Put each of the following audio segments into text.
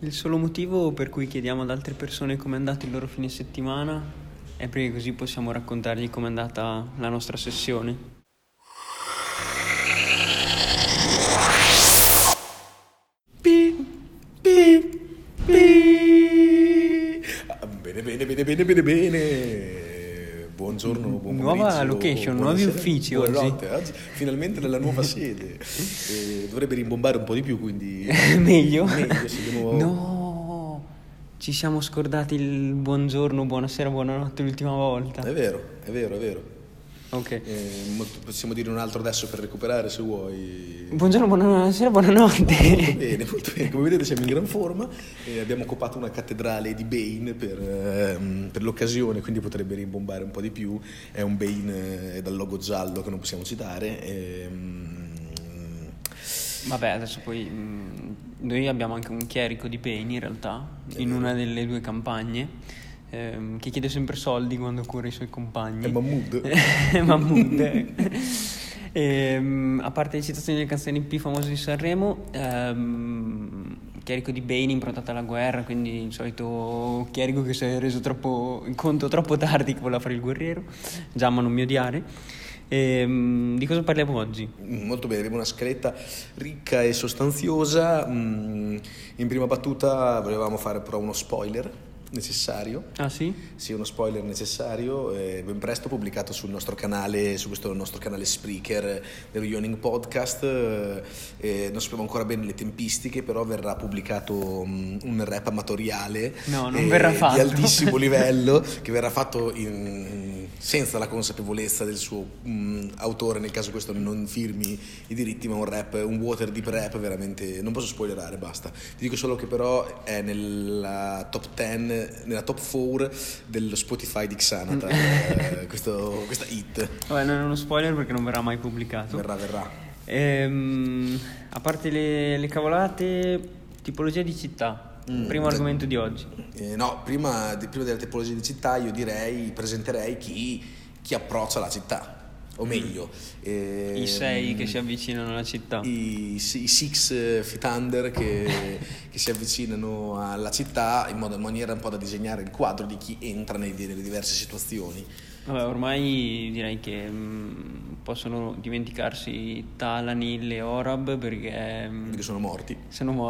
Il solo motivo per cui chiediamo ad altre persone com'è andato il loro fine settimana è perché così possiamo raccontargli com'è andata la nostra sessione. Bene. Buongiorno, buon nuova pomeriggio. Location, nuovi uffici oggi. Finalmente nella nuova sede. Dovrebbe rimbombare un po' di più, quindi meglio se devo... No, ci siamo scordati il buongiorno, buonasera, buonanotte l'ultima volta. È vero. Ok. Possiamo dire un altro adesso per recuperare se vuoi. Buongiorno, buonasera, buonanotte. Molto bene. Come vedete siamo in gran forma. Abbiamo occupato una cattedrale di Bane per l'occasione, quindi potrebbe rimbombare un po' di più. È un Bane dal logo giallo che non possiamo citare. Vabbè, adesso poi noi abbiamo anche un chierico di Bane in realtà in una delle due campagne, che chiede sempre soldi quando cura i suoi compagni. È Mahmood. A parte le citazioni delle canzoni più famose di Sanremo, chierico di Bane improntata alla guerra, quindi il solito chierico che si è reso conto troppo tardi che voleva fare il guerriero. Già, ma non mi odiare. Di cosa parliamo oggi? Molto bene, abbiamo una scaletta ricca e sostanziosa. In prima battuta volevamo fare però uno spoiler necessario. Ah sì? Sì, uno spoiler necessario, ben presto pubblicato sul nostro canale, su questo nostro canale Spreaker dello Yawning Podcast. Non sappiamo ancora bene le tempistiche, però verrà pubblicato un rap amatoriale verrà fatto di altissimo livello che verrà fatto senza la consapevolezza del suo autore, nel caso questo non firmi i diritti, ma un rap, un Waterdeep rap veramente, non posso spoilerare, basta. Ti dico solo che però è nella top 4 dello Spotify di Xanathar. Questa hit. Vabbè, non è uno spoiler perché non verrà mai pubblicato. Verrà. A parte le cavolate, tipologia di città. Primo argomento di oggi. Prima della tipologia di città io presenterei chi approccia la città. O meglio, i sei che si avvicinano alla città, i six feet under che si avvicinano alla città in maniera un po' da disegnare il quadro di chi entra nelle diverse situazioni. Vabbè, ormai direi che possono dimenticarsi Talanil e Orab perché sono morti. Diciamo,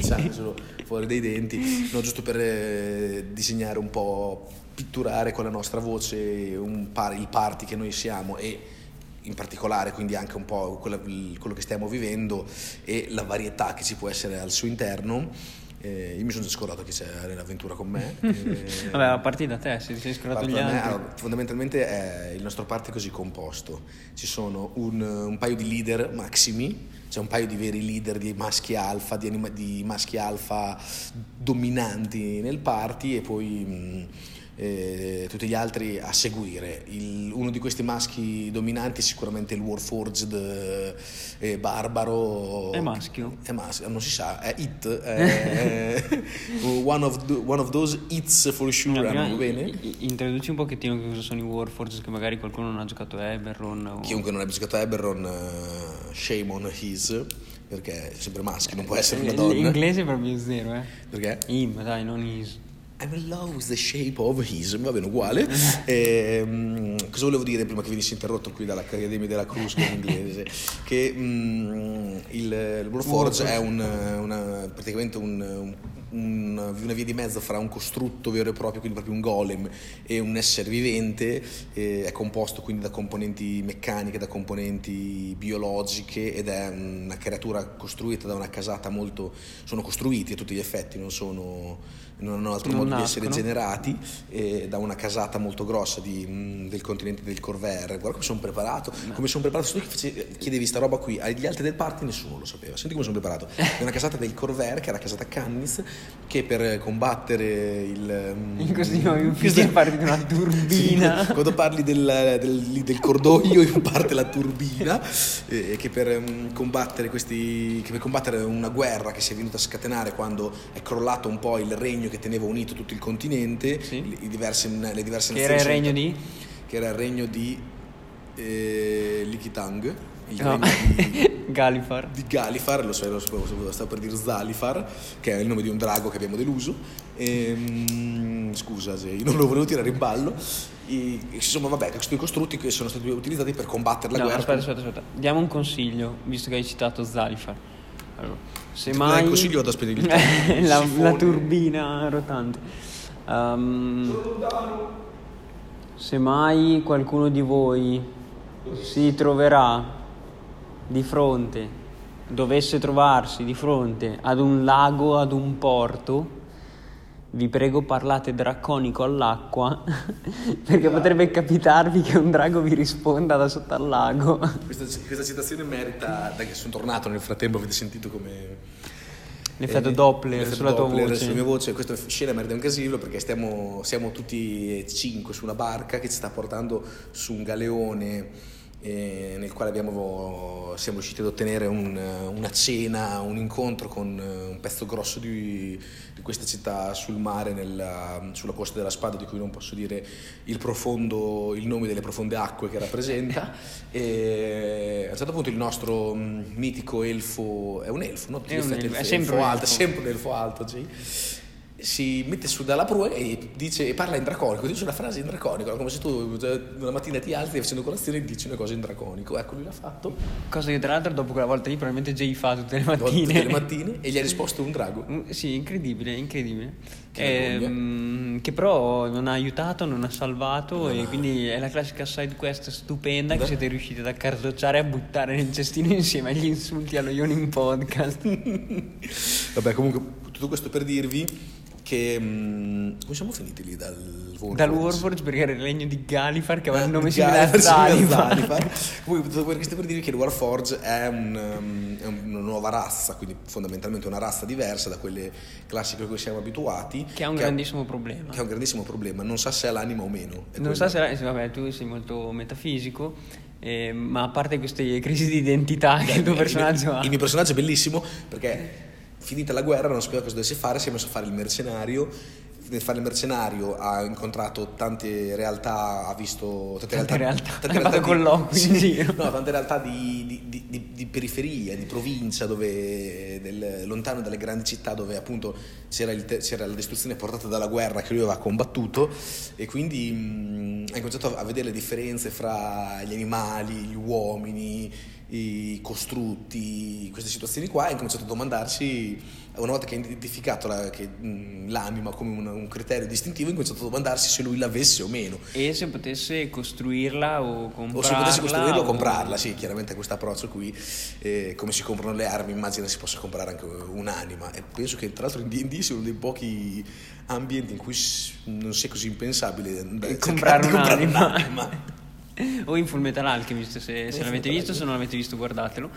sono fuori dai denti, giusto per disegnare un po', pitturare con la nostra voce il party che noi siamo e in particolare quindi anche un po' quello che stiamo vivendo e la varietà che ci può essere al suo interno. Io mi sono già scordato che c'è l'avventura con me. Vabbè, la parte da te, se ti sei scordato gli altri. Allora, fondamentalmente il nostro party è così composto. Ci sono un paio di leader maximi, c'è un paio di veri leader di maschi alfa, di maschi alfa dominanti nel party e poi tutti gli altri a seguire. Uno di questi maschi dominanti è sicuramente il Warforged barbaro. È maschio? È maschio, non si sa. È it. One of those hits for sure. Va bene? Introduci un pochettino che cosa sono i Warforged, che magari qualcuno non ha giocato a Eberron. Chiunque non abbia giocato a Eberron, shame on his. Perché è sempre maschio, non può essere una donna. L'inglese è proprio zero, Perché? Him, dai, non his. I love the shape of his. Va bene, uguale. Cosa volevo dire prima che venissi interrotto qui dall'Accademia della Cruz in inglese? Che il Warforged è praticamente una via di mezzo fra un costrutto vero e proprio, quindi proprio un golem, e un essere vivente. È composto quindi da componenti meccaniche, da componenti biologiche, ed è una creatura costruita da una casata molto... sono costruiti a tutti gli effetti, non hanno altro modo di essere generati, da una casata molto grossa del continente del Khorvaire. Guarda come sono preparato. Beh, come sono preparato. Se tu chiedevi sta roba qui agli altri del party, nessuno lo sapeva. Senti come sono preparato. È una casata del Khorvaire, che era la casata Cannith, che per combattere il cosino in fisica parli di una turbina. Sì, quando parli del cordoglio parte la turbina, che per combattere una guerra che si è venuta a scatenare quando è crollato un po' il regno che teneva unito tutto il continente, sì. le diverse nazioni. Che era il regno di Likitang. Galifar. Di Galifar, lo sapevo, stavo per dire Zalifar, che è il nome di un drago che abbiamo deluso. Scusa se non lo volevo tirare in ballo. Insomma, vabbè, questi costrutti che sono stati utilizzati per combattere la guerra. Aspetta. Diamo un consiglio, visto che hai citato Zalifar. Allora, se mai consiglio ad aspettabilità la turbina rotante. Se mai qualcuno di voi si troverà di fronte, dovesse trovarsi di fronte ad un lago, ad un porto, vi prego parlate draconico all'acqua, perché potrebbe capitarvi che un drago vi risponda da sotto al lago. Questa citazione merita, da che sono tornato nel frattempo, avete sentito come... l'effetto Doppler sulla tua voce. Sulla mia voce, questa scena merita un casino, perché siamo tutti cinque su una barca che ci sta portando su un galeone, nel quale siamo riusciti ad ottenere una cena, un incontro con un pezzo grosso di questa città sul mare, sulla costa della Spada, di cui non posso dire il nome delle profonde acque che rappresenta. E a un certo punto il nostro mitico elfo, è un elfo, no? È sempre un elfo alto, sì. Si mette su dalla prua e parla in draconico, dice una frase in draconico, come se tu una mattina ti alzi facendo colazione e dici una cosa in draconico. Ecco, lui l'ha fatto, cosa che tra l'altro dopo quella volta lì probabilmente Jay fa tutte le mattine e gli ha risposto un drago. Sì, incredibile che però non ha aiutato, non ha salvato, e quindi è la classica side quest stupenda che siete riusciti ad accartocciare e a buttare nel cestino insieme agli insulti allo Ionin Podcast. Vabbè, comunque tutto questo per dirvi che come siamo finiti lì dal Warforged, perché era il regno di Galifar, che aveva il nome simile a Zalifar. Comunque questo per dire che il Warforged è una nuova razza, quindi fondamentalmente una razza diversa da quelle classiche a cui siamo abituati, che ha un grandissimo problema, non sa se ha l'anima o meno, vabbè, tu sei molto metafisico. Ma a parte queste crisi di identità che il tuo personaggio ha, il mio personaggio è bellissimo perché finita la guerra non sapeva cosa dovesse fare, si è messo a fare il mercenario. Nel fare il mercenario ha incontrato tante realtà, ha visto tante realtà di periferia, di provincia, lontano dalle grandi città, dove appunto c'era la distruzione portata dalla guerra che lui aveva combattuto, e quindi ha cominciato a vedere le differenze fra gli animali, gli uomini, i costrutti, queste situazioni qua, e ha cominciato a domandarsi, una volta che ha identificato l'anima come un criterio distintivo, ha cominciato a domandarsi se lui l'avesse o meno, e se potesse costruirla o comprarla, sì, chiaramente questo approccio qui, come si comprano le armi, immagina si possa comprare anche un'anima. E penso che tra l'altro in D&D sia uno dei pochi ambienti in cui non sia così impensabile comprare un'anima. O in Full Metal Alchemist, se l'avete visto, se non l'avete visto guardatelo.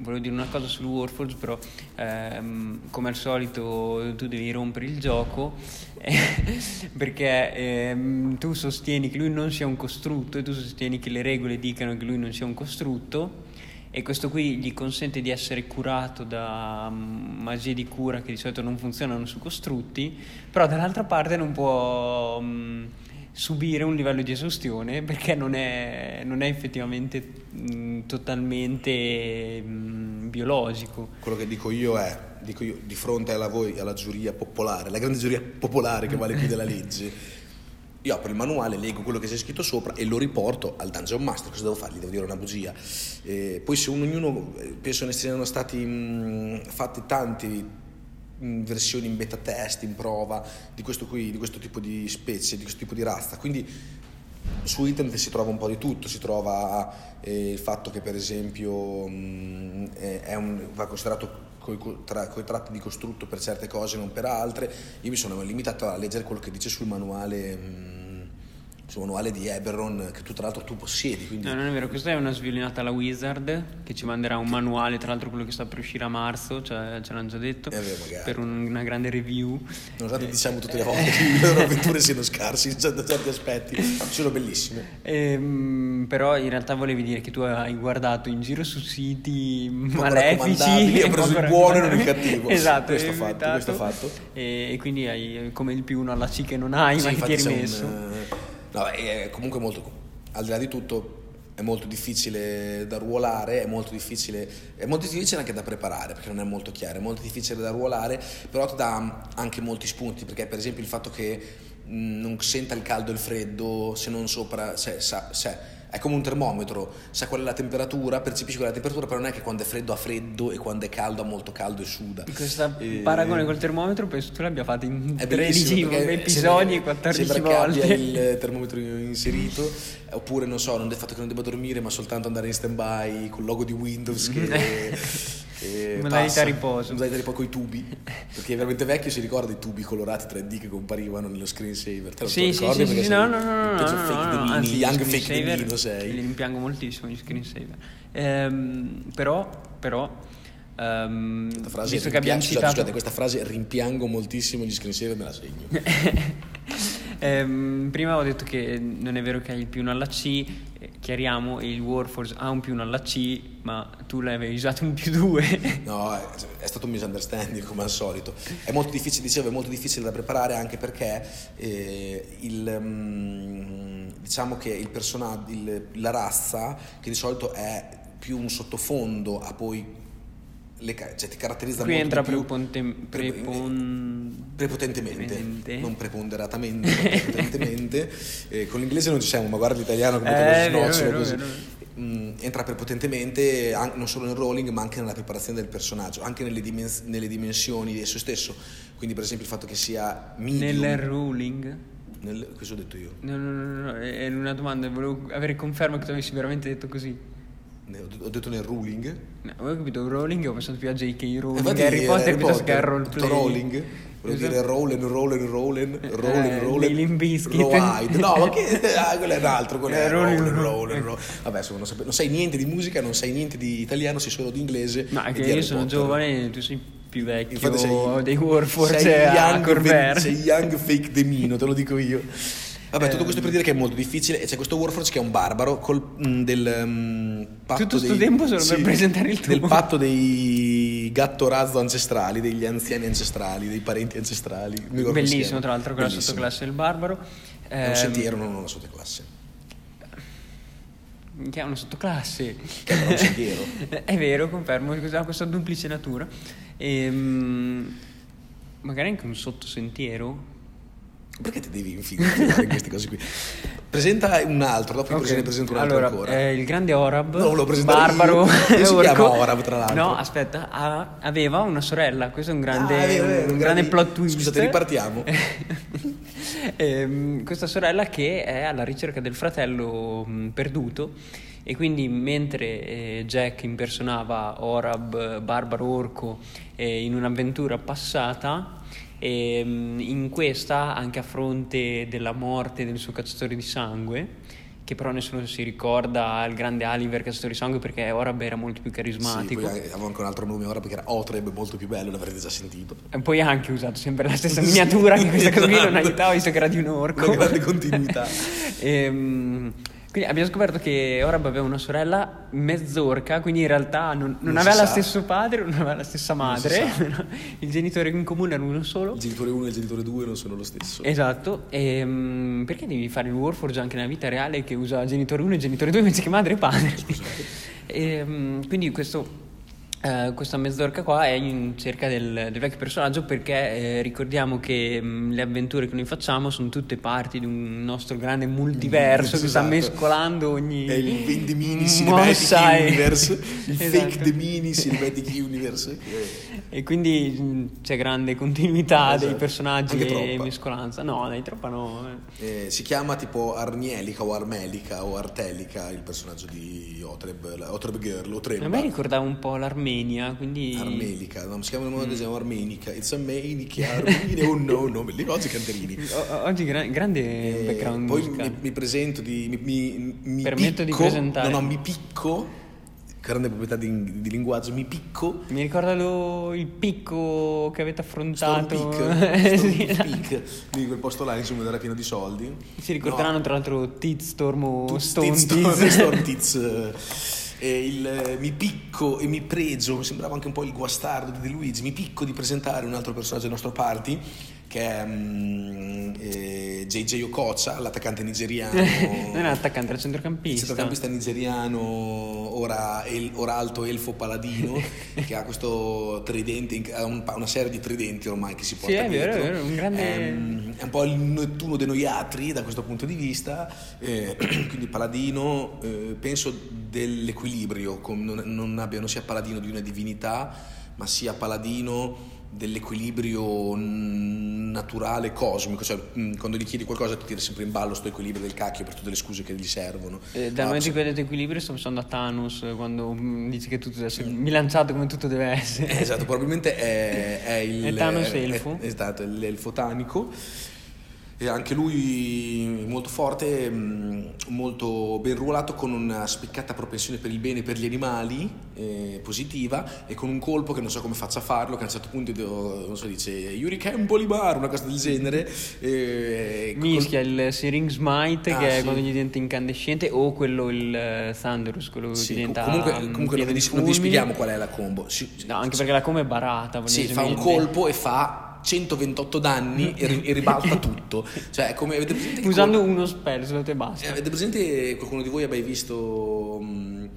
Volevo dire una cosa sul Warforged, però come al solito tu devi rompere il gioco, perché tu sostieni che lui non sia un costrutto e tu sostieni che le regole dicano che lui non sia un costrutto, e questo qui gli consente di essere curato da magie di cura che di solito non funzionano su costrutti, però dall'altra parte non può... subire un livello di esaustione, perché non è effettivamente totalmente biologico. Quello che dico io di fronte alla giuria popolare, la grande giuria popolare che vale più della legge, io apro il manuale, leggo quello che c'è scritto sopra e lo riporto al Dungeon Master. Cosa devo fare? Gli devo dire una bugia? Poi se ognuno, penso ne siano stati fatti tanti, in versioni in beta test, in prova di questo tipo di specie, di questo tipo di razza, quindi su internet si trova un po' di tutto. Si trova il fatto che per esempio va considerato coi tratti di costrutto per certe cose, non per altre. Io mi sono limitato a leggere quello che dice sul manuale di Eberron, che tu tra l'altro possiedi, quindi... No, non è vero, questa è una sviolinata alla Wizard, che ci manderà un manuale, tra l'altro quello che sta per uscire a marzo, cioè, ce l'hanno già detto, per una grande review. Nonostante diciamo tutte le volte che le loro avventure siano scarse in certi aspetti, sono bellissime. Però in realtà volevi dire che tu hai guardato in giro su siti malefici, hai preso il buono e non il cattivo. Esatto, questo fatto. E quindi hai come il più uno alla C che non hai, sì, ma che ti hai rimesso. No, è comunque molto, al di là di tutto, è molto difficile da ruolare, è molto difficile anche da preparare perché non è molto chiaro, è molto difficile da ruolare, però ti dà anche molti spunti, perché per esempio il fatto che non senta il caldo e il freddo, se non sopra, è come un termometro, sa qual è la temperatura, percepisci quella temperatura, però non è che quando è freddo ha freddo e quando è caldo ha molto caldo e suda. Questo paragone col termometro penso tu l'abbia fatto in 13 episodi e 14 sembra volte. Sembra che abbia il termometro inserito, oppure non so, non è il fatto che non debba dormire ma soltanto andare in stand by col logo di Windows che... modalità riposo, con i tubi, perché è veramente vecchio, si ricorda i tubi colorati 3D che comparivano nello screensaver. Te lo ricordi? Sì, no, anzi, young fake delino sei. Li rimpiango moltissimo gli screensaver. Questa frase, visto che abbiamo citato, scusate, questa frase rimpiango moltissimo gli screensaver me la segno. Prima ho detto che non è vero che hai il più 1 alla C, chiariamo, il Warforged ha un più 1 alla C, ma tu l'avevi usato un più 2. No, è stato un misunderstanding come al solito. È molto difficile, dicevo, è molto difficile da preparare, anche perché diciamo che il personaggio, la razza, che di solito è più un sottofondo, ha poi ti caratterizza qui molto più prepotentemente, non preponderatamente, ma prepotentemente. Con l'inglese non ci siamo, ma guarda l'italiano come lo snocciolo così. Entra prepotentemente non solo nel rolling ma anche nella preparazione del personaggio, anche nelle dimensioni di esso stesso. Quindi per esempio il fatto che sia medium nel rolling. Questo ho detto io. No, è una domanda, volevo avere conferma che tu avessi veramente detto così. Ho detto nel ruling. No, avevo capito rolling, ho pensato più a J.K. Rowling, Harry Potter, piuttosto che a roleplay. Rolling, volevo dire rolling, Limbiskit. No, ma quello è un altro, quello è rolling. Vabbè, non sai niente di musica, non sai niente di italiano, sei solo di inglese. Ma anche io sono giovane, tu sei più vecchio. Infatti sei dei Warforged, sei young fake demino, te lo dico io. Vabbè, tutto questo per dire che è molto difficile. E c'è questo Warforged che è un barbaro patto tutto questo tempo solo per presentare il tuo del patto dei gattorazzo ancestrali, degli anziani ancestrali, dei parenti ancestrali. Bellissimo, tra l'altro, quella sottoclasse del barbaro è un sentiero, non una sottoclasse. Che è una sottoclasse, che è un sentiero. È vero, confermo, ha questa duplice natura magari anche un sottosentiero. Perché ti devi infilare in queste cose qui? Presenta un altro, dopo okay. Ne presento un altro ancora. Il grande Orab, barbaro, si chiama Orab tra l'altro. No, aspetta, aveva una sorella, questo è un grande, grande plot twist. Scusate, ripartiamo. Questa sorella che è alla ricerca del fratello perduto, e quindi mentre Jack impersonava Orab, barbaro orco, in un'avventura passata, e in questa, anche a fronte della morte del suo cacciatore di sangue, che però nessuno si ricorda il grande Aliver cacciatore di sangue perché Orab era molto più carismatico. Sì, avevo anche un altro nome Orab che era Otreb, molto più bello, l'avrete già sentito. E poi ha anche usato sempre la stessa miniatura, che questa cosa qui non aiutava visto che era di un orco. Una grande continuità. Quindi abbiamo scoperto che Orab aveva una sorella mezz'orca, quindi in realtà non aveva lo stesso padre, non aveva la stessa madre. Il genitore in comune era uno solo. Il genitore 1 e il genitore 2 non sono lo stesso. Esatto. E, perché devi fare il Warforged anche nella vita reale che usa genitore 1 e genitore 2 invece che madre e padre? E, quindi questa mezz'orca qua è in cerca del vecchio personaggio, perché ricordiamo che le avventure che noi facciamo sono tutte parti di un nostro grande multiverso che sta mescolando ogni è il The Mini Cinematic Universe, il fake The Mini Cinematic Universe, e quindi c'è grande continuità dei personaggi e mescolanza. Si chiama tipo Arnielica o Armelica o Artelica il personaggio di Otreb Girl, Otreb. A me ricordava un po' l'Armelica, quindi Armenica, no, si chiama in modo che si chiama Armenica, it's Armenica, Armenia, me li oggi canterini. Oggi grande background. Poi mi picco, grande proprietà di linguaggio, mi picco. Mi ricorda il picco che avete affrontato. Storm Peak, di quel posto là, insomma, era pieno di soldi. Si ricorderanno tra l'altro Titstorm o Stormtuts. Mi picco e mi pregio, mi sembrava anche un po' il guastardo di Luigi, mi picco di presentare un altro personaggio del nostro party che è JJ Okocha, l'attaccante nigeriano. Non è l'attaccante, era centrocampista. Centrocampista nigeriano, ora alto elfo paladino, che ha questo tridente, una serie di tridenti ormai che si porta dietro. Sì, è vero, un grande... è un po' il Nettuno dei noiatri da questo punto di vista, quindi paladino, penso dell'equilibrio, non sia paladino di una divinità, ma sia paladino dell'equilibrio naturale cosmico, cioè quando gli chiedi qualcosa ti tira sempre in ballo sto equilibrio del cacchio per tutte le scuse che gli servono. Dal momento in cui hai detto equilibrio sto pensando a Thanos quando dice che tutto adesso mi lanciate come tutto deve essere. Esatto, probabilmente è Thanos elfo. Esatto, l'elfo tanico. E anche lui molto forte, molto ben ruolato, con una spiccata propensione per il bene e per gli animali, positiva, e con un colpo che non so come faccia a farlo, che a un certo punto non so, dice Yuriken Bolibar, una cosa del genere, mischia il Searing Smite, che è quando gli diventa incandescente, o quello il Thunderous, quello che diventa comunque non vi spieghiamo qual è la combo, perché la combo è barata, fa un colpo e fa 128 danni e ribalta tutto, cioè come avete presente usando uno spell e basta. Avete presente, qualcuno di voi abbia visto My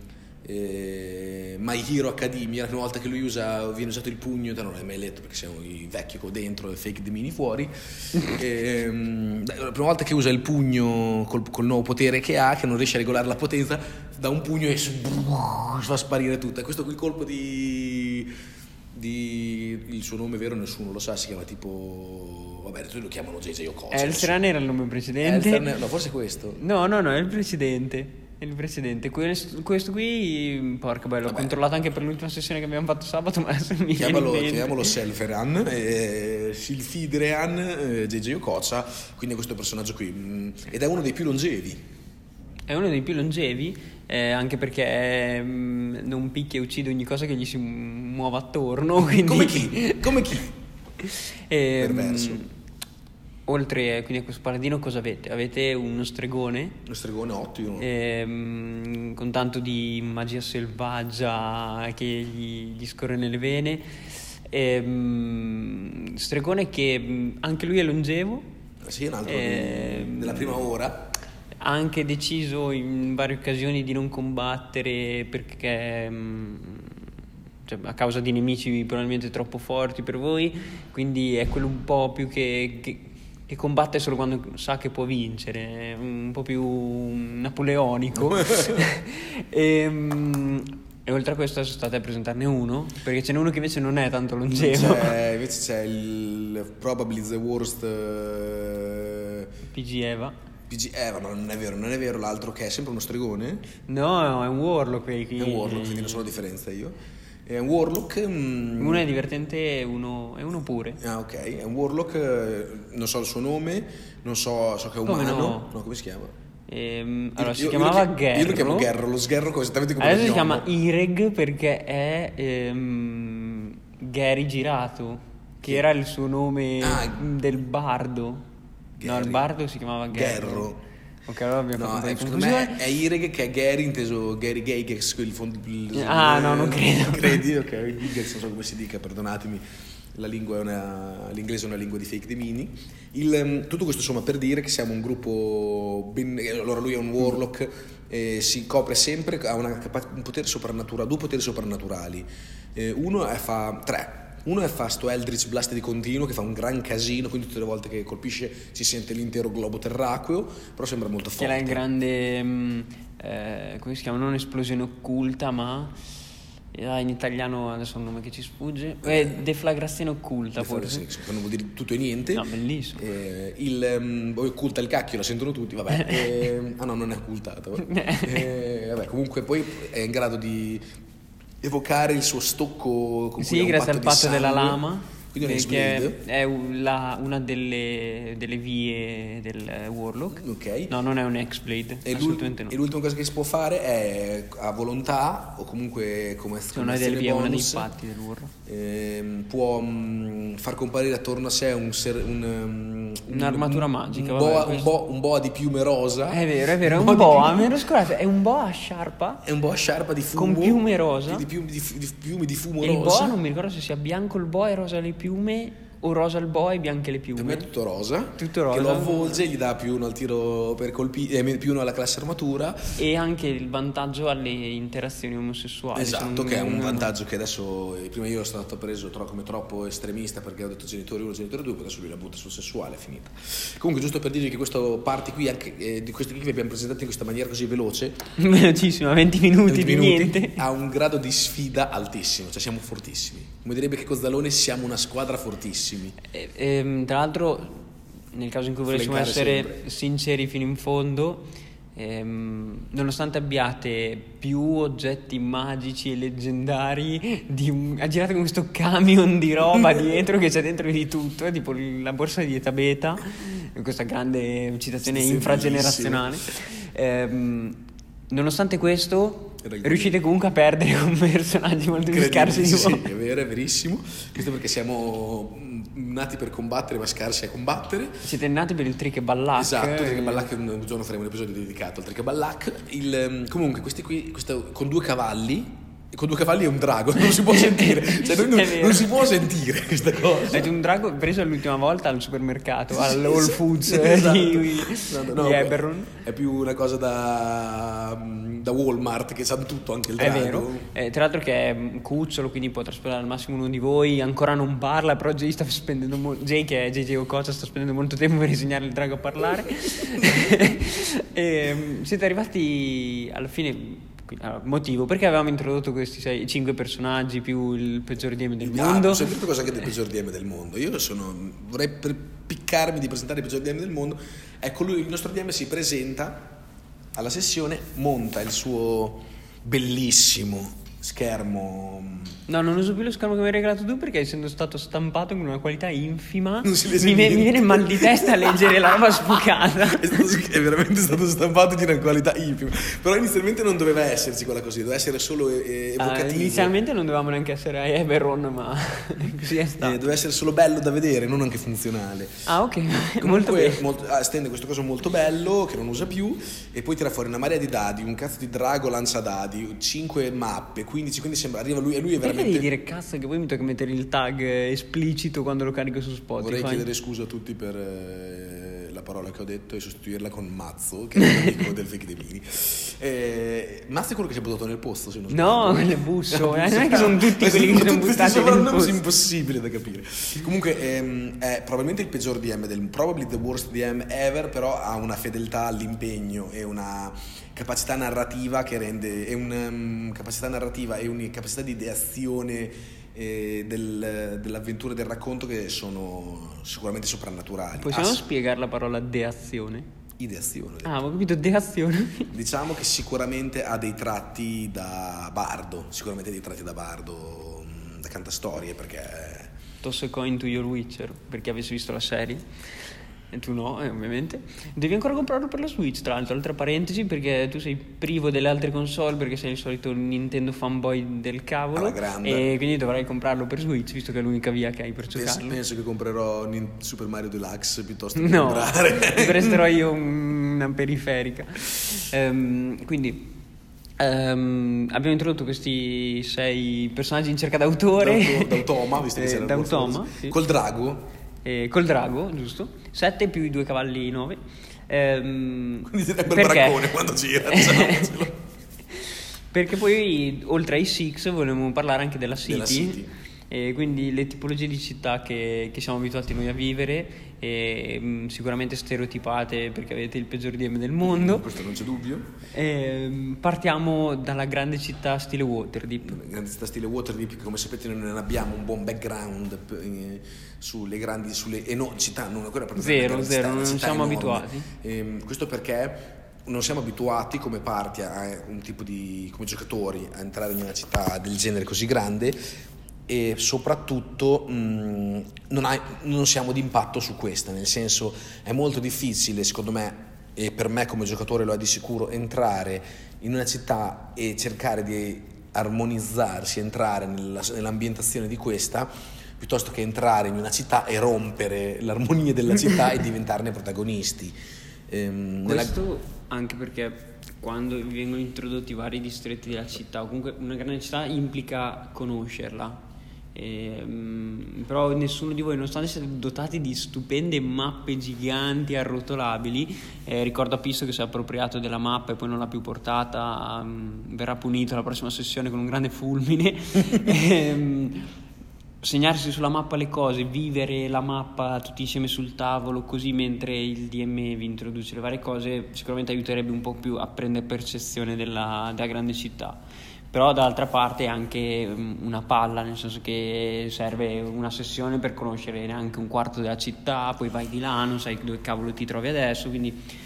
Hero Academia, la prima volta che lui viene usato il pugno, non l'hai mai letto perché siamo i vecchi dentro e fake di mini fuori, la prima volta che usa il pugno col nuovo potere che ha, che non riesce a regolare la potenza, da un pugno e fa sparire tutta. Questo qui colpo di il suo nome vero nessuno lo sa, si chiama tipo, vabbè, tutti lo chiamano JJ Okocha. Elsteran era il nome precedente. No, forse questo. No, è il precedente. Questo qui, porca bella, l'ho controllato anche per l'ultima sessione che abbiamo fatto sabato, ma adesso mi viene in mente. Chiamiamolo Selferan, Silfidrean, JJ Okocha, quindi è questo personaggio qui, ed è uno dei più longevi. Anche perché non picchia e uccide ogni cosa che gli si muova attorno, quindi... come chi perverso. Oltre quindi a questo paladino, cosa avete? Uno stregone ottimo, con tanto di magia selvaggia che gli scorre nelle vene, stregone che anche lui è longevo, sì, è un altro della prima ora. Ha anche deciso in varie occasioni di non combattere perché, cioè, a causa di nemici probabilmente troppo forti per voi, quindi è quello un po' più che combatte solo quando sa che può vincere, un po' più napoleonico. E oltre a questo sono state a presentarne uno, perché ce n'è uno che invece non è tanto longevo, invece c'è il probably the worst PG Eva. Ma non è vero, l'altro che è sempre uno stregone? No, è un warlock. Quindi non so la differenza io. È un warlock. Uno è divertente, uno è uno pure. Ah, ok, è un warlock, non so il suo nome, non so, so che è umano. No, come si chiama? Allora si chiamava Gerro. Io lo chiamo Gerro, lo sgherro esattamente come adesso si chiama Ireg, perché è Gary Girato, che era il suo nome del bardo. Gary. No, il bardo si chiamava Gerro. Ok, allora abbiamo fatto una confusione. Me è Ireg, che è Gary, inteso Gary Gygax, non credo. Credi? Ok, Gygax, non so come si dica, perdonatemi. L'inglese è una lingua di fake dei mini. Tutto questo insomma per dire che siamo un gruppo allora lui è un warlock, si copre sempre, ha due poteri soprannaturali, uno fa sto Eldritch Blast di continuo, che fa un gran casino, quindi tutte le volte che colpisce si sente l'intero globo terracqueo, però sembra molto forte. Che è la grande, come si chiama, non esplosione occulta, ma in italiano adesso è un nome che ci sfugge, deflagrazione occulta, forse non vuol dire tutto e niente. No, bellissimo. Occulta il cacchio, la sentono tutti, vabbè. Non è occultata. Vabbè, comunque poi è in grado di evocare il suo stocco con cui grazie al patto della lama, che è una delle vie del warlock. Okay. No, non è un X-Blade, assolutamente no. E l'ultima cosa che si può fare è a volontà, o comunque come è una dei patti del warlock, può far comparire attorno a sé un'armatura magica, un boa di piume rosa. È vero, è un boa a sciarpa, di fumo, con piume rosa, di piume di fumo rosa. Il boa non mi ricordo se sia bianco il boa e rosa le piume o rosa al boa e bianche le piume. Per me è tutto rosa. Tutto rosa. Che lo avvolge, gli dà più uno al tiro per colpire, più uno alla classe armatura. E anche il vantaggio alle interazioni omosessuali. Esatto, che è un vantaggio che adesso, prima io sono stato preso come troppo estremista perché ho detto genitore 1, genitore 2, adesso lui la butta sul sessuale, è finita. Comunque giusto per dirvi che questo party qui, anche di questi qui vi abbiamo presentati in questa maniera così veloce. Velocissima, 20 minuti di niente. Ha un grado di sfida altissimo, cioè siamo fortissimi. Come direbbe che Cozzalone, siamo una squadra fortissima. Tra l'altro, nel caso in cui volessimo essere sinceri fino in fondo, nonostante abbiate più oggetti magici e leggendari girate con questo camion di roba dietro che c'è dentro di tutto, tipo la borsa di Eta Beta, questa grande citazione infragenerazionale, nonostante questo riuscite comunque a perdere con personaggi molto più scarsi di voi. Sì, è vero, è verissimo. Questo perché siamo nati per combattere ma scarsi a combattere. Siete nati per il trick e ballack. Esatto, trick e ballack, un giorno faremo un episodio dedicato al trick e ballack. Comunque questi qui, con due cavalli. Con due cavalli è un drago, non si può sentire, cioè non si può sentire questa cosa. È un drago preso l'ultima volta al supermercato, all'All Foods, esatto. di Eberron. È più una cosa da Walmart, che sa tutto anche il drago. È vero, tra l'altro che è un cucciolo, quindi può trasportare al massimo uno di voi. Ancora non parla, però Jay, che è JJ Okocha, sta spendendo molto tempo per insegnare il drago a parlare. Siete arrivati alla fine. Allora, motivo perché avevamo introdotto questi 5 personaggi più il peggior DM del mondo. Ho sentito cosa anche del peggior DM del mondo. Io vorrei piccarmi di presentare il peggior DM del mondo. Ecco, lui, il nostro DM, si presenta alla sessione, monta il suo bellissimo schermo. No, non uso più lo schermo che mi hai regalato tu, perché essendo stato stampato con una qualità infima mi viene mal di testa a leggere la roba sfocata. È veramente stato stampato di una qualità infima, però inizialmente non doveva esserci quella così, doveva essere solo evocativo. Inizialmente non dovevamo neanche essere a Eberron, ma così è stato. Doveva essere solo bello da vedere, non anche funzionale. Ah, ok. Comunque, molto bene. Stende questo coso molto bello che non usa più, e poi tira fuori una marea di dadi, un cazzo di drago lancia dadi, 5 mappe, 15, quindi sembra arriva lui, e lui è veramente. Devi dire cazzo, che poi mi tocca mettere il tag esplicito quando lo carico su Spotify. Vorrei chiedere scusa a tutti per la parola che ho detto e sostituirla con mazzo, che è l'amico del fake demini. Mazzo è quello che si è buttato nel posto, se non sbaglio. No, quello è busso. Non è che sono tutti quelli che si sono buttati nel posto. È impossibile da capire. Comunque è probabilmente il peggior DM probably the worst DM ever, però ha una fedeltà all'impegno e una capacità narrativa che rende capacità narrativa e una capacità di ideazione dell'avventura, del racconto, che sono sicuramente soprannaturali. Possiamo spiegare la parola deazione? Ideazione. Ah, ho capito, deazione. Diciamo che sicuramente ha dei tratti da bardo, da cantastorie, perché toss a coin to your Witcher, perché avessi visto la serie. E tu no, ovviamente. Devi ancora comprarlo per la Switch, tra l'altro, altra parentesi, perché tu sei privo delle altre console, perché sei il solito Nintendo fanboy del cavolo, e quindi dovrai comprarlo per Switch, visto che è l'unica via che hai per giocarlo. Penso che comprerò Super Mario Deluxe piuttosto che comprare. No, presterò io una periferica. Abbiamo introdotto questi 6 personaggi in cerca d'autore. D'automa, visto che c'era d'automa, sì. Col drago, giusto? 7 più i 2 cavalli, 9. Quindi sarebbe il braccone quando gira. Perché poi, oltre ai Six, volevamo parlare anche della City. Quindi le tipologie di città che siamo abituati noi a vivere, sicuramente stereotipate, perché avete il peggior DM del mondo. Questo non c'è dubbio. Partiamo dalla grande città stile Waterdeep. La grande città stile Waterdeep, che come sapete noi non abbiamo un buon background sulle grandi città, non ancora per zero, non siamo abituati. Questo perché non siamo abituati come party come giocatori a entrare in una città del genere così grande. E soprattutto non siamo d'impatto su questa, nel senso è molto difficile, secondo me, e per me come giocatore lo è di sicuro, entrare in una città e cercare di armonizzarsi, entrare nell'ambientazione di questa, piuttosto che entrare in una città e rompere l'armonia della città e diventarne protagonisti. Anche perché quando vengono introdotti vari distretti della città, o comunque una grande città, implica conoscerla. Però nessuno di voi, nonostante siete dotati di stupende mappe giganti arrotolabili, ricorda Pisto che si è appropriato della mappa e poi non l'ha più portata, verrà punito la prossima sessione con un grande fulmine. Segnarsi sulla mappa le cose, vivere la mappa tutti insieme sul tavolo, così mentre il DM vi introduce le varie cose, sicuramente aiuterebbe un po' più a prendere percezione della grande città. Però dall'altra parte è anche una palla, nel senso che serve una sessione per conoscere neanche un quarto della città, poi vai di là, non sai dove cavolo ti trovi adesso, quindi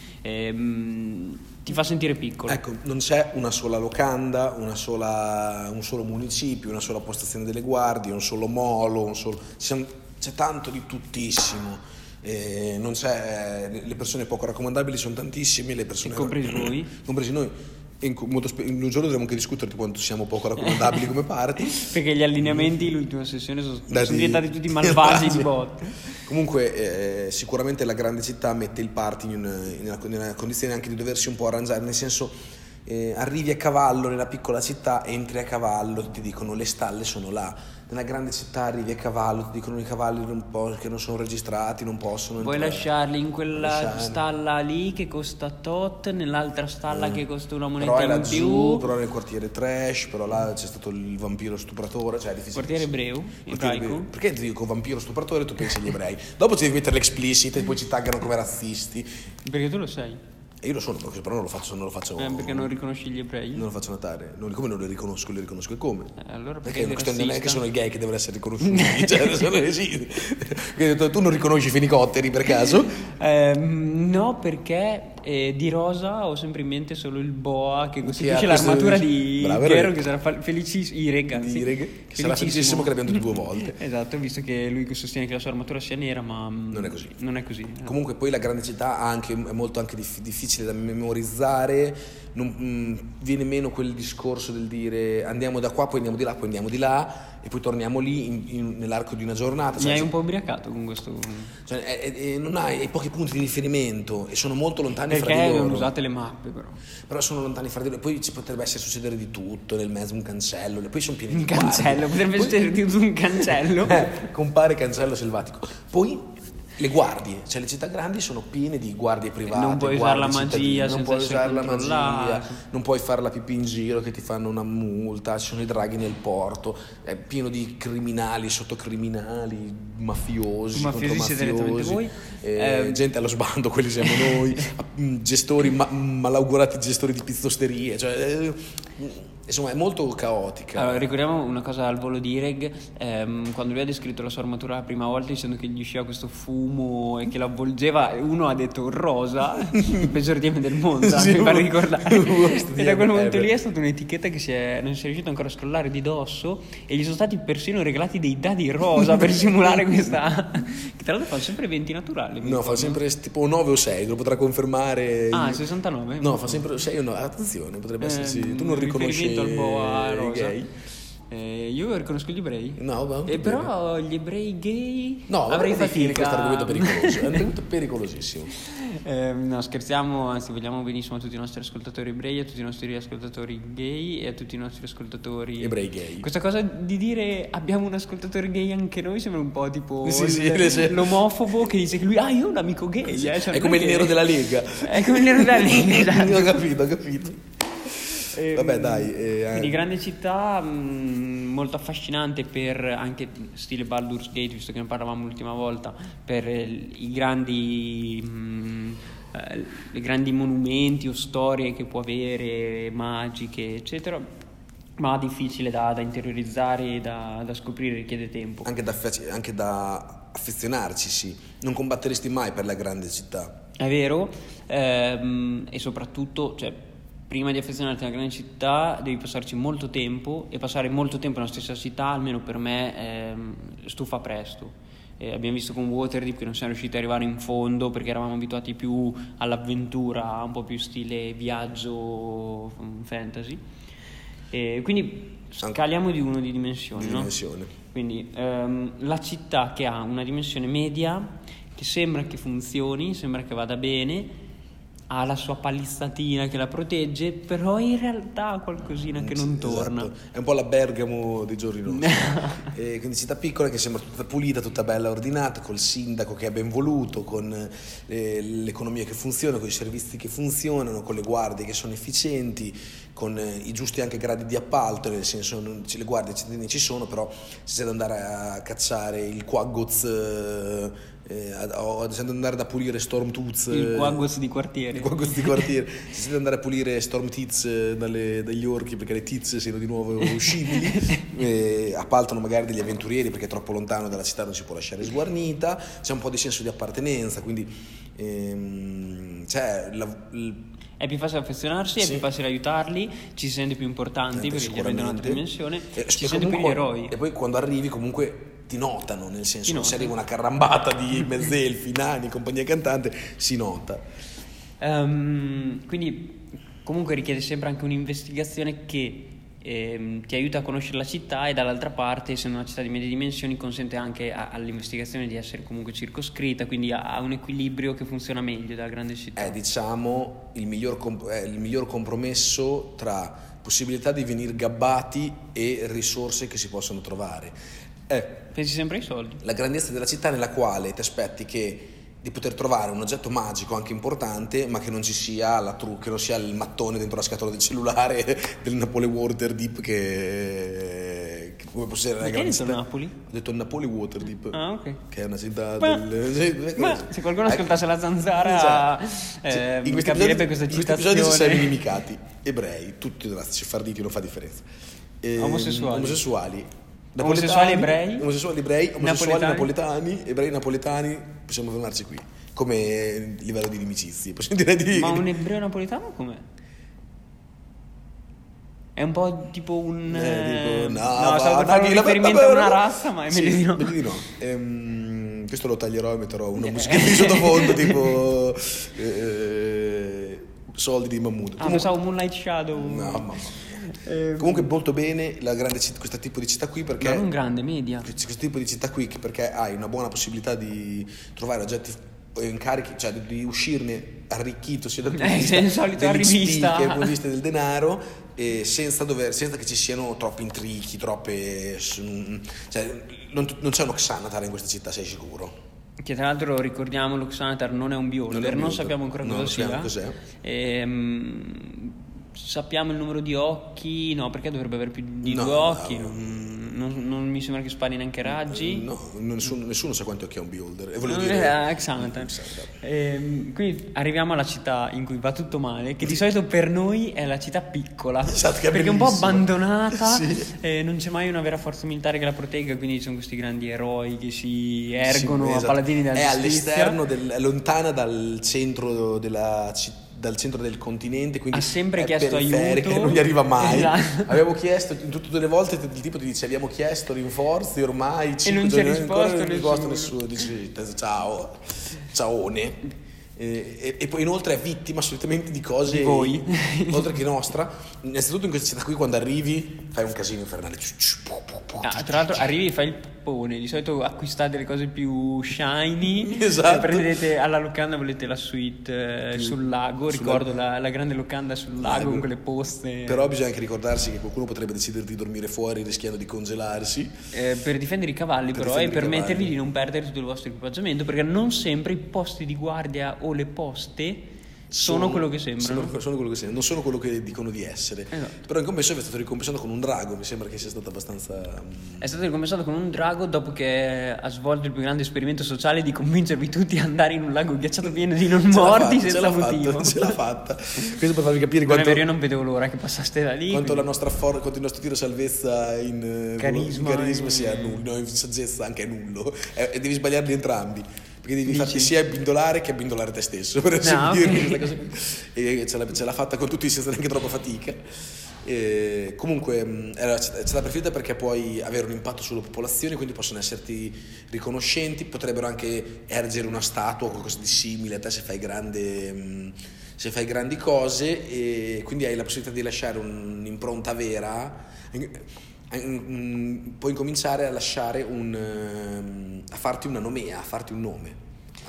ti fa sentire piccolo. Ecco, non c'è una sola locanda, un solo municipio, una sola postazione delle guardie, un solo molo, c'è tanto di tuttissimo. Non c'è, le persone poco raccomandabili sono tantissime, le persone compresi noi. Un giorno dovremo anche discutere di quanto siamo poco raccomandabili come party, perché gli allineamenti l'ultima sessione sono diventati tutti malvagi di bot. Comunque sicuramente la grande città mette il party in una condizione anche di doversi un po' arrangiare, nel senso arrivi a cavallo nella piccola città, entri a cavallo, ti dicono le stalle sono là. Nella grande città arrivi a cavallo, ti dicono i cavalli che non sono registrati, non possono entrare. Puoi lasciarli in stalla lì che costa tot, nell'altra stalla che costa una moneta però in più. Giù, però nel quartiere trash, però là c'è stato il vampiro stupratore, cioè è difficile. Quartiere ebreo, ebraico. Perché ti dico vampiro stupratore tu pensi agli ebrei? Dopo ci devi mettere l'explicit e poi ci taggano come razzisti. Perché tu lo sai. Io lo sono, però non lo faccio perché non riconosci gli ebrei? Non lo faccio notare. Come non li riconosco? Li riconosco come? Allora perché non è che sono i gay che devono essere riconosciuti. Cioè, tu non riconosci i fenicotteri per caso? No, perché di rosa ho sempre in mente solo il boa che costituisce l'armatura di Ichero, che sarà felicissimo. Ireg, che sarà felicissimo che l'abbiamo tutti due volte. Esatto, visto che lui sostiene che la sua armatura sia nera, ma non è così. Comunque poi la grande città è molto anche difficile da memorizzare, viene meno quel discorso del dire andiamo da qua, poi andiamo di là e poi torniamo lì nell'arco di una giornata. Mi hai un po' ubriacato con questo, cioè, non hai pochi punti di riferimento e sono molto lontani fra di loro. Perché non usate le mappe però sono lontani fra di loro e poi ci potrebbe essere succedere di tutto nel mezzo, un cancello, poi sono pieni di cancello, potrebbe essere di tutto un cancello. Compare cancello selvatico, poi le guardie, cioè le città grandi sono piene di guardie private, non puoi usare la magia, non puoi fare la pipì in giro che ti fanno una multa, ci sono i draghi nel porto, è pieno di criminali, sottocriminali, mafiosi contro mafiosi, gente allo sbando, quelli siamo noi, gestori malaugurati, gestori di pizzosterie, cioè insomma è molto caotica. Allora, ricordiamo una cosa al volo di Ireg, quando lui ha descritto la sua armatura la prima volta dicendo che gli usciva questo fumo e che l'avvolgeva, uno ha detto rosa, il peggior DM del mondo, mi pare ricordare. E da quel momento lì è stata un'etichetta che non si è riuscito ancora a scrollare di dosso, e gli sono stati persino regalati dei dadi rosa per simulare questa, che tra l'altro fa sempre 20 naturali. No, fa sempre tipo 9 o 6, lo potrà confermare. 69. No, fa sempre 6 o 9, attenzione, potrebbe esserci, tu non riconosci al boa rosa. Io riconosco gli ebrei. No, però gli ebrei gay. No, avrei fatica. Questo argomento pericoloso. È un argomento pericolosissimo. No, scherziamo, anzi vogliamo benissimo a tutti i nostri ascoltatori ebrei, a tutti i nostri ascoltatori gay e a tutti i nostri ascoltatori ebrei gay. Questa cosa di dire abbiamo un ascoltatore gay anche noi sembra un po' tipo l'omofobo che dice che lui io ho un amico gay, cioè, è come il nero della Lega. Esatto. Ho capito. Vabbè, dai, quindi grande città, molto affascinante per anche stile Baldur's Gate, visto che ne parlavamo l'ultima volta, per i grandi monumenti o storie che può avere, magiche eccetera, ma difficile da interiorizzare, da scoprire, richiede tempo anche da affezionarci. Sì, non combatteresti mai per la grande città, è vero, e soprattutto, cioè, prima di affezionarti alla grande città devi passarci molto tempo, e passare molto tempo nella stessa città, almeno per me, stufa presto. Abbiamo visto con Waterdeep che non siamo riusciti ad arrivare in fondo perché eravamo abituati più all'avventura, un po' più stile viaggio fantasy. Quindi scaliamo di uno di dimensione. No? Quindi la città che ha una dimensione media, che sembra che funzioni, sembra che vada bene, ha la sua palizzatina che la protegge, però in realtà ha qualcosina che non torna. Esatto. È un po' la Bergamo dei giorni nostri. Quindi città piccola che sembra tutta pulita, tutta bella ordinata, col sindaco che è ben voluto, con l'economia che funziona, con i servizi che funzionano, con le guardie che sono efficienti, con i giusti anche gradi di appalto, nel senso le guardie cittadine ci sono, però se c'è da andare a cacciare il quaggoz o se c'è da andare a pulire Stormtuts, il quaggoz di quartiere, se siete andare a pulire Stormtits dagli orchi perché le tizze siano di nuovo uscibili, appaltano magari degli avventurieri perché è troppo lontano dalla città, non si può lasciare sguarnita, c'è un po' di senso di appartenenza, quindi è più facile affezionarsi, sì. È più facile aiutarli, ci si sente più importanti perché ti rendono un'altra dimensione, ci si sente più gli eroi. E poi quando arrivi comunque ti notano, nel senso che se arriva una carrambata di mezzelfi, nani, compagnia cantante, si nota. Quindi comunque richiede sempre anche un'investigazione che ti aiuta a conoscere la città, e dall'altra parte, essendo una città di medie dimensioni, consente anche all'investigazione di essere comunque circoscritta, quindi ha un equilibrio che funziona meglio della grande città. È diciamo il miglior compromesso tra possibilità di venire gabbati e risorse che si possono trovare. Pensi sempre ai soldi. La grandezza della città nella quale ti aspetti che di poter trovare un oggetto magico anche importante, ma che non ci sia che non sia il mattone dentro la scatola del cellulare del Napoli Waterdeep che come posso dire, perché hai detto Napoli? Ho detto Napoli Waterdeep. Ah, ok. Che è una città se qualcuno ascoltasse la zanzara mi capirebbe questa citazione. In questi episodi ci sono inimicati ebrei, tutti sepharditi, non fa differenza, omosessuali. Omosessuali ebrei, napoletani, ebrei napoletani, possiamo fermarci qui come livello di inimicizie. Ma un ebreo napoletano com'è? È un po' tipo un... stavo per fare un riferimento a una razza, ma è meglio di no. Meglio di no. Questo lo taglierò e metterò una musichetta di sottofondo tipo... soldi di Mahmood. Pensavo Moonlight Shadow. No, mamma mia. Comunque molto bene la grande città, questo tipo di città qui, perché non grande, media, questo tipo di città qui perché hai una buona possibilità di trovare oggetti e incarichi, cioè di uscirne arricchito sia dal punto di vista del denaro, e senza che ci siano troppi intrighi, non c'è uno Xanathar in questa città, sei sicuro? Che tra l'altro ricordiamo, lo Xanathar non è un Beholder, non sappiamo ancora cosa sia. Cos'è. Sappiamo il numero di occhi? No, perché dovrebbe avere più di due occhi? Non mi sembra che spari neanche raggi. Nessuno sa quanti occhi ha un Beholder. Quindi arriviamo alla città in cui va tutto male, che di solito per noi è la città piccola, esatto, perché è un po' abbandonata, sì. Non c'è mai una vera forza militare che la protegga, quindi ci sono questi grandi eroi che si ergono, sì, esatto, a paladini della giustizia. È all'esterno, è lontana dal centro della città, dal centro del continente, quindi ha sempre chiesto aiuto, non gli arriva mai, esatto. Abbiamo chiesto tutte le volte, il tipo ti dice abbiamo chiesto rinforzi ormai 5 e non ci ha risposto nessuno, dice ciaone. E poi inoltre è vittima assolutamente di cose voi oltre che nostra. Innanzitutto in questa città qui quando arrivi fai un casino infernale, tra l'altro arrivi e fai il pone, di solito acquistate le cose più shiny, esatto. Prendete alla locanda, volete la suite sul lago, ricordo la grande locanda sul lago con quelle poste, però bisogna anche ricordarsi che qualcuno potrebbe decidere di dormire fuori rischiando di congelarsi, per difendere i cavalli, però, e permettervi di non perdere tutto il vostro equipaggiamento, perché non sempre i posti di guardia o le poste sono quello che sembrano, non sono quello che dicono di essere, esatto. Però in compenso è stato ricompensato con un drago, mi sembra che sia stato abbastanza è stato ricompensato con un drago dopo che ha svolto il più grande esperimento sociale di convincervi tutti ad andare in un lago ghiacciato pieno di non morti senza motivo. Ce l'ha fatta, questo per farvi capire quanto io non vedevo l'ora che passaste da lì, quanto quanto il nostro tiro salvezza in carisma sia nullo, in saggezza anche è nullo, e devi sbagliarli entrambi, perché devi farti sia abbindolare che abbindolare te stesso, per okay. Cosa... E ce l'ha fatta con tutti senza neanche troppa fatica. E comunque ce l'ha perfetta perché puoi avere un impatto sulla popolazione, quindi possono esserti riconoscenti, potrebbero anche ergere una statua o qualcosa di simile a te se fai grandi cose, e quindi hai la possibilità di lasciare un'impronta vera. Puoi incominciare a farti un nome,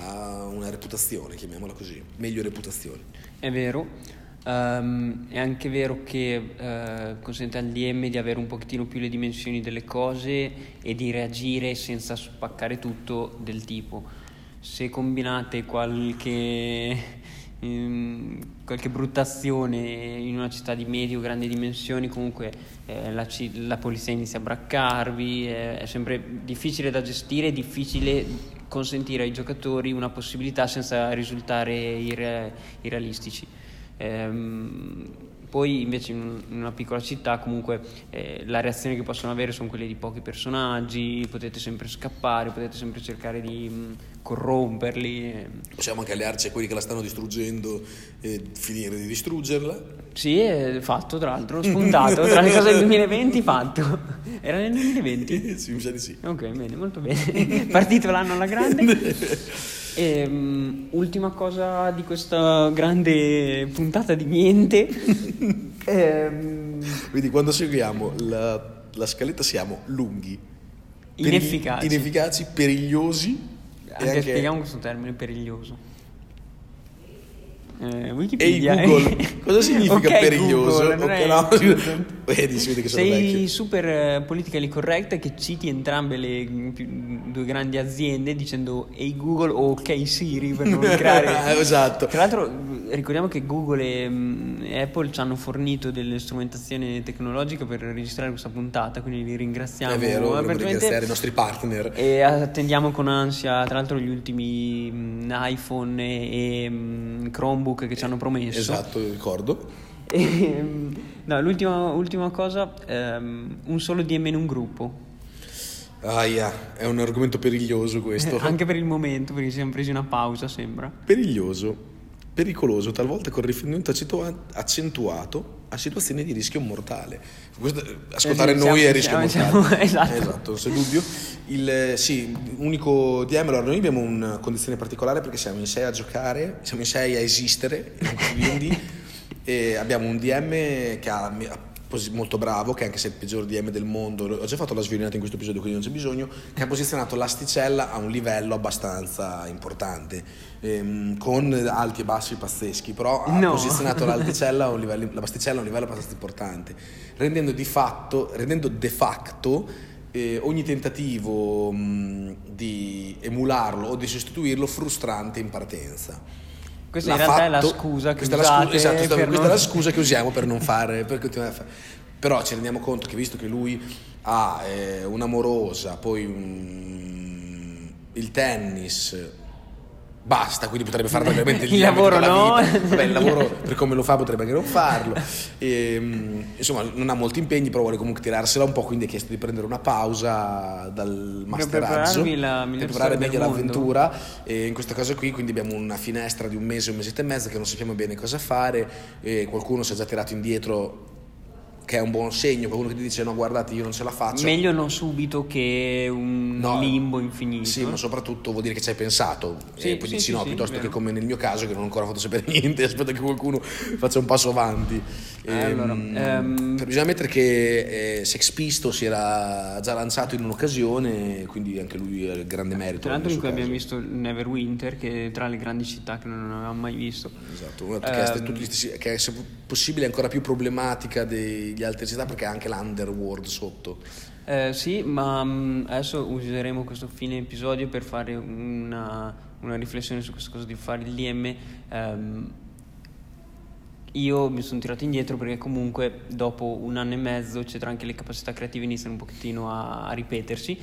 ha una reputazione, chiamiamola così, meglio reputazione. È vero. È anche vero che consente al DM di avere un pochettino più le dimensioni delle cose e di reagire senza spaccare tutto, del tipo se combinate qualche brutta azione in una città di medio o grandi dimensioni, comunque la polizia inizia a braccarvi, è sempre difficile da gestire, è difficile consentire ai giocatori una possibilità senza risultare irrealistici. Poi invece in una piccola città comunque la reazione che possono avere sono quelle di pochi personaggi, potete sempre scappare, potete sempre cercare di corromperli. Possiamo anche allearci a quelli che la stanno distruggendo e finire di distruggerla. Sì, è fatto, tra l'altro, spuntato tra le cose del 2020, fatto. Era nel 2020? Sì, mi sa di sì. Ok, bene, molto bene. Partito l'anno alla grande. Ultima cosa di questa grande puntata di niente. Quindi quando seguiamo la scaletta siamo lunghi, inefficaci, perigliosi. Anche spieghiamo questo termine periglioso. Wikipedia. Ehi, Google, cosa significa okay, periglioso? Google, okay, no. Vedi, si vede che sei vecchio. Super politically correct e che citi entrambe le due grandi aziende dicendo ehi hey Google o ok Siri per non creare. Esatto. Tra l'altro ricordiamo che Google e Apple ci hanno fornito delle strumentazioni tecnologiche per registrare questa puntata, quindi li ringraziamo. È vero, vogliamo ringraziare i nostri partner e attendiamo con ansia tra l'altro gli ultimi iPhone e Chromebook che ci hanno promesso. Esatto, ricordo. No, l'ultima cosa, un solo DM in un gruppo. È un argomento periglioso questo. Anche per il momento, perché siamo presi una pausa, sembra. Periglioso, pericoloso, talvolta con riferimento accentuato a situazioni di rischio mortale. Questo, ascoltare noi è rischio mortale. Esatto, non c'è dubbio. Unico DM. Allora, noi abbiamo una condizione particolare perché siamo in 6 a giocare, siamo in 6 a esistere, quindi abbiamo un DM che ha molto bravo, che anche se è il peggior DM del mondo, ho già fatto la sviolinata in questo episodio quindi non c'è bisogno, che ha posizionato l'asticella a un livello abbastanza importante, con alti e bassi pazzeschi, però ha posizionato l'asticella a un livello abbastanza importante, rendendo de facto ogni tentativo di emularlo o di sostituirlo frustrante in partenza. Questa è la scusa che usiamo per non fare, per continuare a fare. Però ci rendiamo conto che visto che lui ha un'amorosa, poi il tennis, basta, quindi potrebbe fare veramente il lavoro, no? Vabbè, il lavoro per come lo fa potrebbe anche non farlo. Insomma, non ha molti impegni, però vuole comunque tirarsela un po', quindi ha chiesto di prendere una pausa dal masteraggio per preparare meglio l'avventura. E in questa cosa qui quindi abbiamo una finestra di un mesetto e mezzo che non sappiamo bene cosa fare, e qualcuno si è già tirato indietro, che è un buon segno, qualcuno che ti dice no guardate io non ce la faccio, meglio non subito che un limbo infinito. Sì, ma soprattutto vuol dire che ci hai pensato, sì, e poi dici no, piuttosto che come nel mio caso che non ho ancora fatto sapere niente, aspetta che qualcuno faccia un passo avanti. Bisogna ammettere che Sex Pistols si era già lanciato in un'occasione, quindi anche lui ha il grande merito. Tra l'altro in cui abbiamo visto Neverwinter, che è tra le grandi città che non avevamo mai visto. Esatto, che è possibile ancora più problematica degli altri città perché ha anche l'underworld sotto. Sì, ma adesso useremo questo fine episodio per fare una riflessione su questa cosa di fare il DM. Io mi sono tirato indietro perché comunque dopo un anno e mezzo eccetera anche le capacità creative iniziano un pochettino a ripetersi,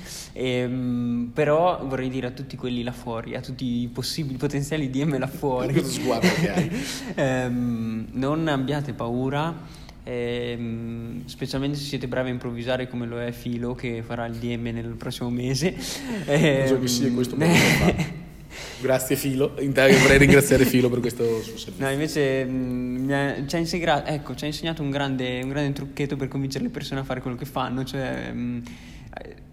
però vorrei dire a tutti quelli là fuori, a tutti i possibili potenziali DM là fuori, questo sguardo che hai, non abbiate paura, specialmente se siete bravi a improvvisare come lo è Filo che farà il DM nel prossimo mese. Non so che sia questo momento. Grazie Filo, intanto vorrei ringraziare Filo per questo suo servizio. No, invece ci ha insegnato un grande trucchetto per convincere le persone a fare quello che fanno, cioè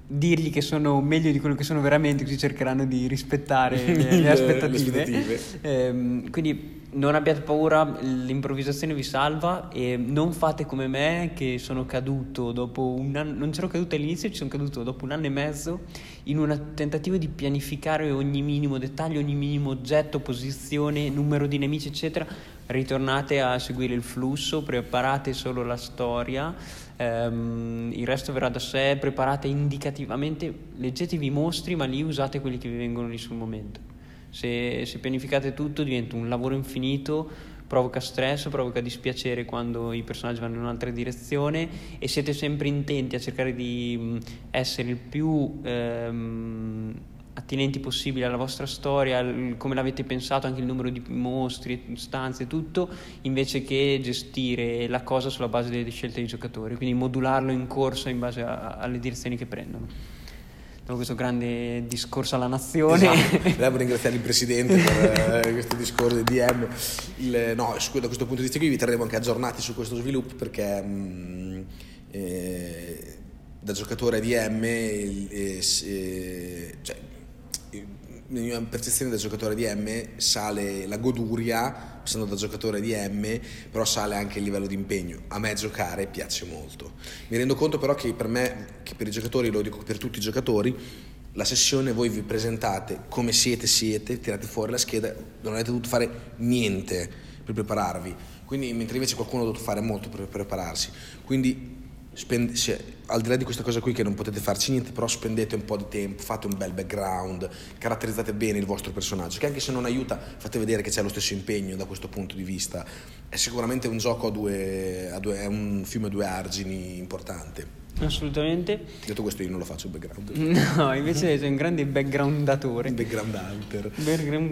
dirgli che sono meglio di quello che sono veramente, così cercheranno di rispettare le aspettative. Quindi Non abbiate paura, l'improvvisazione vi salva, e non fate come me che sono caduto dopo un anno, non c'ero caduto all'inizio, ci sono caduto dopo un anno e mezzo in un tentativo di pianificare ogni minimo dettaglio, ogni minimo oggetto, posizione, numero di nemici, eccetera. Ritornate a seguire il flusso, preparate solo la storia, il resto verrà da sé, preparate indicativamente, leggetevi i mostri ma lì usate quelli che vi vengono lì sul momento. Se pianificate tutto diventa un lavoro infinito, provoca stress, provoca dispiacere quando i personaggi vanno in un'altra direzione e siete sempre intenti a cercare di essere il più attinenti possibile alla vostra storia, come l'avete pensato, anche il numero di mostri, stanze, tutto, invece che gestire la cosa sulla base delle scelte dei giocatori, quindi modularlo in corsa in base alle direzioni che prendono. Questo grande discorso alla nazione, esatto. Devo ringraziare il presidente per questo discorso di DM. Da questo punto di vista qui vi terremo anche aggiornati su questo sviluppo, perché da giocatore DM nella mia percezione da giocatore DM sale la goduria, passando da giocatore DM, però sale anche il livello di impegno. A me giocare piace molto. Mi rendo conto però che per me, che per i giocatori, lo dico per tutti i giocatori, la sessione voi vi presentate come siete, tirate fuori la scheda, non avete dovuto fare niente per prepararvi. Quindi, mentre invece qualcuno ha dovuto fare molto per prepararsi. Quindi al di là di questa cosa qui che non potete farci niente, però spendete un po' di tempo, fate un bel background, caratterizzate bene il vostro personaggio, che anche se non aiuta fate vedere che c'è lo stesso impegno. Da questo punto di vista è sicuramente un gioco è un fiume a due argini importante. Assolutamente. Detto questo, io non lo faccio il background. No, invece sei un grande backgroundatore, background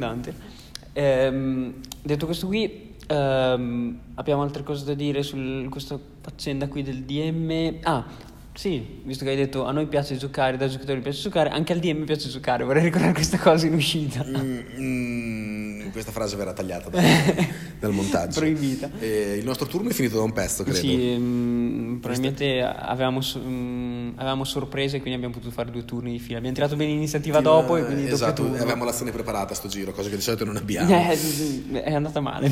hunter. Detto questo qui, abbiamo altre cose da dire su questa faccenda qui del DM? Ah, sì, visto che hai detto a noi piace giocare, da giocatori piace giocare, anche al DM piace giocare, vorrei ricordare questa cosa in uscita. Questa frase verrà tagliata dal montaggio. Proibita. Il nostro turno è finito da un pezzo, credo. Sì, probabilmente avevamo sorprese, quindi abbiamo potuto fare due turni di fila. Abbiamo tirato bene l'iniziativa dopo e quindi esatto, doppio turno. Avevamo l'azione preparata a sto giro, cosa che di solito non abbiamo. È andata male.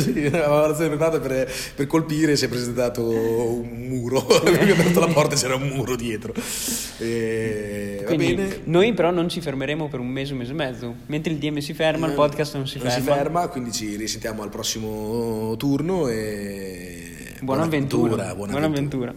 Sì, avevamo l'azione preparata per colpire, si è presentato un muro. Perché ho aperto la porta e c'era un muro dietro. Quindi, va bene. Noi però non ci fermeremo per un mese e mezzo, mentre il DM si ferma, il podcast non si ferma, quindi ci risentiamo al prossimo turno e buona avventura. Buona avventura.